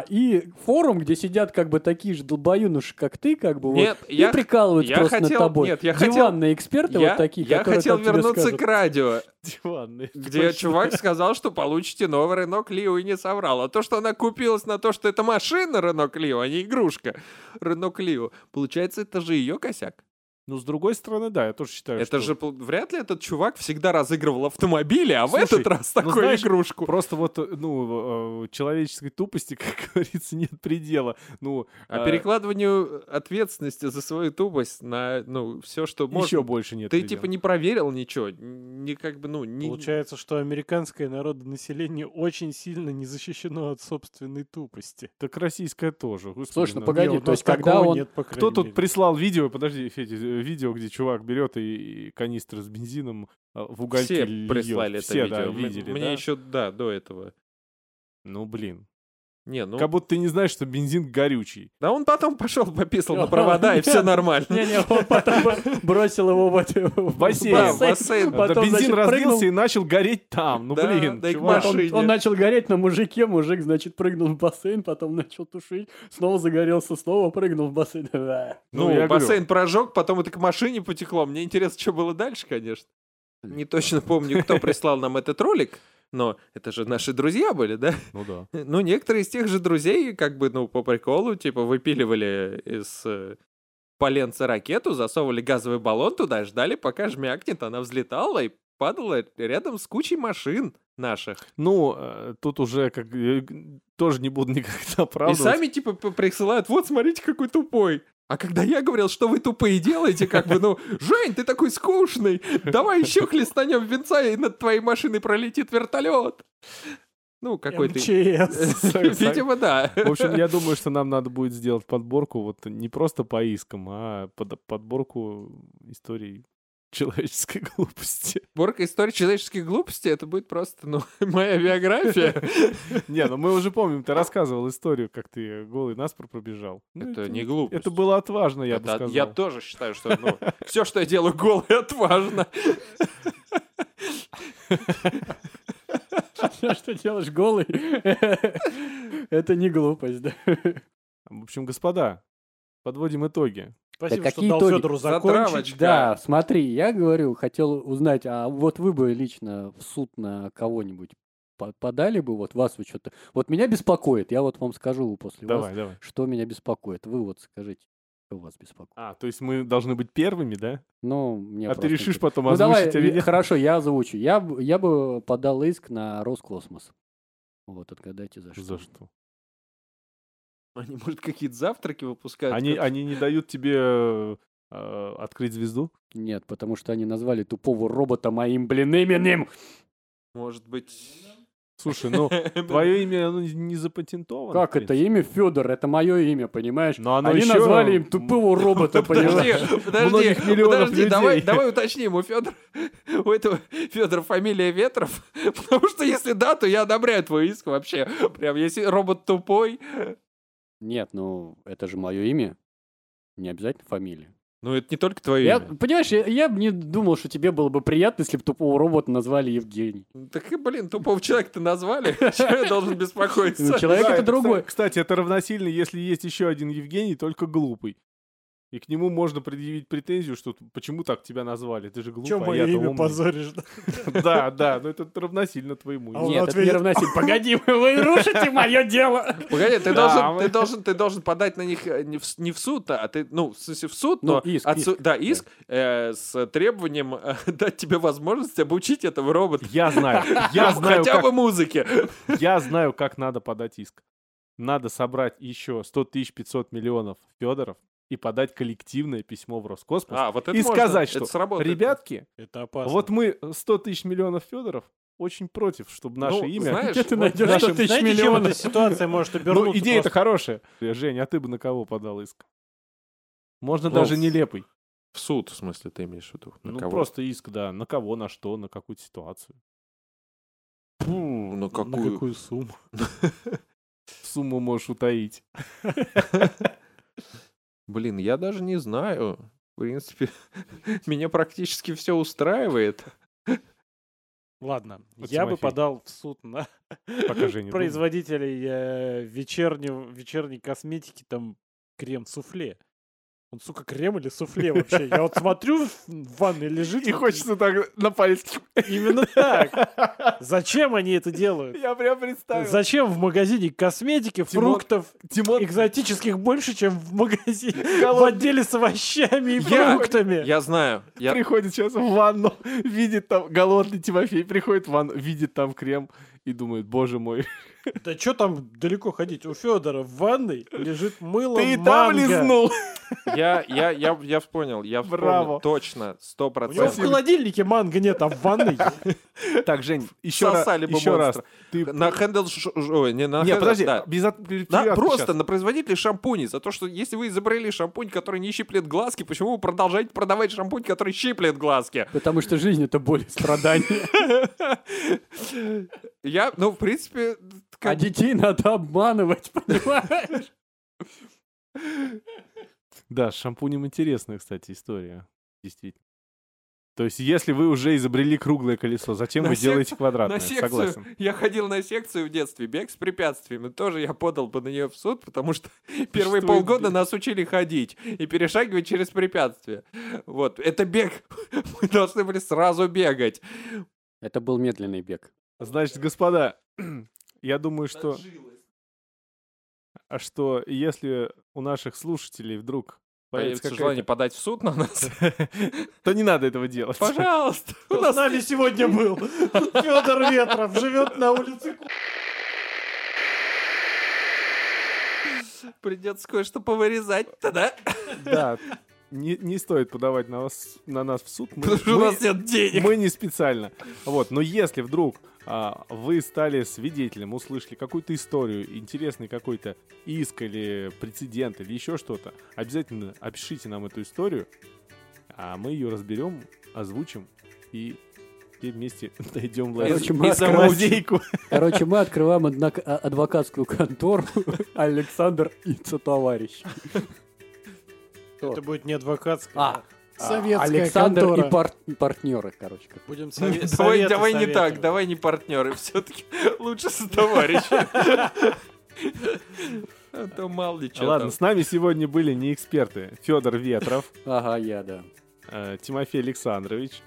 И форум, где сидят как бы такие же долбоюныши, как ты, как бы вот, и прикалываются просто над тобой. Нет, я хотел... Диванные эксперты вот такие, которые там тебе скажут. Я хотел вернуться к радио. Диванные. Где чувак сказал, что получите новый Рено Клио, и не соврал. А то, что она купилась на то, что это машина Рено Клио, а не игрушка Рено Клио, получается, это же ее косяк. Ну, с другой стороны, да, я тоже считаю, это что... Это же вряд ли этот чувак всегда разыгрывал автомобили, а слушай, в этот раз такую игрушку. Просто вот, ну, человеческой тупости, как говорится, нет предела. Ну, перекладыванию ответственности за свою тупость на, ну, все, что можно... Еще больше нет предела. Ты, типа, не проверил ничего, не как бы, ну... Не... Получается, что американское народонаселение очень сильно не защищено от собственной тупости. Так российское тоже. Господи, слушай, ну, погоди, то есть, когда он... Нет, кто тут прислал видео, подожди, Федя, видео, где чувак берет и канистру с бензином в угольке все льет. Прислали все, это видео. Да, видели, мне да? еще, да, до этого. Ну, блин. Не, ну... Как будто ты не знаешь, что бензин горючий. Да он потом пошел пописал на провода, и все нормально. Не-не, он потом бросил его в бассейн. Да, в бассейн. Бензин разлился и начал гореть там. Ну, блин, чувак. Он начал гореть на мужике, мужик, значит, прыгнул в бассейн, потом начал тушить, снова загорелся, снова прыгнул в бассейн. Ну, бассейн прожег, потом это к машине потекло. Мне интересно, что было дальше, конечно. Не точно помню, кто прислал нам этот ролик. Но это же наши друзья были, да? Ну да. Ну, некоторые из тех же друзей, как бы, ну, по приколу, типа, выпиливали из поленца ракету, засовывали газовый баллон туда, ждали, пока жмякнет, она взлетала и падала рядом с кучей машин наших. Ну, тут уже как тоже не буду никогда оправдывать. И сами, типа, присылают, вот, смотрите, какой тупой. А когда я говорил, что вы тупые делаете, как бы, ну, Жень, ты такой скучный, давай еще хлестанем венца, и над твоей машиной пролетит вертолет. Ну, какой-то... МЧС. Видимо, да. В общем, я думаю, что нам надо будет сделать подборку, вот не просто по искам, а подборку историй человеческой глупости. Подборка истории человеческой глупости, это будет просто, ну, моя биография. Не, ну мы уже помним, ты рассказывал историю, как ты голый наспор пробежал. Это не глупость. Это было отважно, я бы сказал. Я тоже считаю, что все, что я делаю голый, отважно. Все, что делаешь голый, это не глупость, да. В общем, господа, подводим итоги. Спасибо, да, что дал Федору закончить. Да, смотри, я говорю, хотел узнать, а вот вы бы лично в суд на кого-нибудь подали бы, вот вас вы что-то... Вот меня беспокоит, я вот вам скажу после вас, что меня беспокоит. Вы вот скажите, что вас беспокоит. А, то есть мы должны быть первыми, да? Ну, мне а ты решишь потом озвучить? Ну, давай, хорошо, я озвучу. Я бы подал иск на Роскосмос. Вот, отгадайте, за что. За что? Они, может, какие-то завтраки выпускают? Они не дают тебе открыть звезду? Нет, потому что они назвали тупого робота моим, блин, именем. Может быть... Слушай, ну, твое имя, оно не запатентовано. Как это имя? Федор, это мое имя, понимаешь? Но оно они назвали им тупого робота, понимаешь? Подожди, давай уточним. У этого Федора фамилия Ветров. Потому что если да, то я одобряю твой иск вообще. Прям, если робот тупой... Нет, ну, это же мое имя, не обязательно фамилия. Ну, это не только твое имя. Понимаешь, я бы не думал, что тебе было бы приятно, если бы тупого робота назвали Евгений. Так, блин, тупого человека-то назвали, человек должен беспокоиться. Человек — это другой. Кстати, это равносильно, если есть еще один Евгений, только глупый. И к нему можно предъявить претензию, что почему так тебя назвали? Ты же глупый, я-то умный. Чё мое имя позоришь? Да, но это равносильно твоему. Нет, это не равносильно. Погоди, вы рушите мое дело. Погоди, ты должен подать на них не в суд, а ты, ну, в смысле, в суд, но иск с требованием дать тебе возможность обучить этого робота. Я знаю, хотя бы музыке. Я знаю, как надо подать иск. Надо собрать еще 100 500 000 000 Федоров и подать коллективное письмо в Роскосмос вот и можно сказать, что, ребятки, вот мы 100 000 000 Федоров очень против, чтобы наше имя... Знаешь, где ты найдешь 100 000 000? Эта ситуация может обернуться. Ну, идея-то хорошая. Жень, а ты бы на кого подал иск? Можно даже нелепый. В суд, в смысле, ты имеешь в виду? Ну, просто иск, да. На кого, на что, на какую ситуацию. Фу, на какую сумму? Сумму можешь утаить. Блин, я даже не знаю. В принципе, меня практически все устраивает. Ладно, вот я бы подал в суд на производителей вечерней косметики, там, крем-суфле. Он, сука, крем или суфле вообще? Я вот смотрю, в ванной лежит. И хочется так на палец. Именно так. Зачем они это делают? Я прям представил. Зачем в магазине косметики фруктов экзотических больше, чем в магазине в отделе с овощами и фруктами? Я знаю. Приходит сейчас в ванну, видит там, голодный Тимофей приходит в ванну, видит там крем и думает, боже мой. Да что там далеко ходить? У Федора в ванной лежит мыло манго. Ты и там лизнул. Я вспомнил. Браво. Точно, 100%. У него в холодильнике манго нет, а в ванной. Так, Жень, еще раз. На хендл... Нет, подожди. Просто на производителей шампуней. За то, что если вы изобрели шампунь, который не щиплет глазки, почему вы продолжаете продавать шампунь, который щиплет глазки? Потому что жизнь — это боль и страдания. В принципе... А детей надо обманывать, понимаешь? Да, с шампунем интересная, кстати, история. Действительно. То есть, если вы уже изобрели круглое колесо, зачем вы делаете квадратное? Согласен. Я ходил на секцию в детстве, бег с препятствиями. Тоже я подал бы на нее в суд, потому что первые полгода нас учили ходить и перешагивать через препятствия. Вот, это бег. Мы должны были сразу бегать. Это был медленный бег. Значит, господа, я думаю, что если у наших слушателей вдруг появится желание подать в суд на нас, то не надо этого делать. Пожалуйста. С нами сегодня был Федор Ветров, живет на улице. Придется кое-что повырезать-то, да? Да. Не стоит подавать на нас в суд. Потому что у нас нет денег. Мы не специально. Вот. Но если вдруг вы стали свидетелем, услышали какую-то историю, интересный какой-то иск или прецедент или еще что-то, обязательно опишите нам эту историю, а мы ее разберем, озвучим и вместе найдем лазейку. Короче, мы открываем адвокатскую контору Александр и сотоварищ. Это будет не адвокатская, советская Александр контора. И партнеры, короче. Будем давай не так, давай не партнеры. Все-таки лучше сотоварищи. А то мало ли что. Ладно, с нами сегодня были не эксперты. Федор Ветров. Ага, я, да. Тимофей Александрович.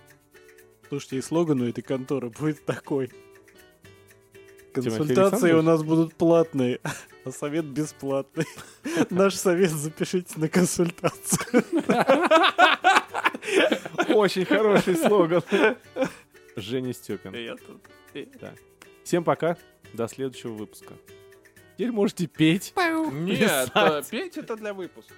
Слушайте, и слоган у этой конторы будет такой. Консультации у нас будут платные, а совет бесплатный. Наш совет — запишите на консультацию. Очень хороший слоган. Женя Степин. Я тут. Да. Всем пока. До следующего выпуска. Теперь можете петь. Нет, петь — это для выпуска.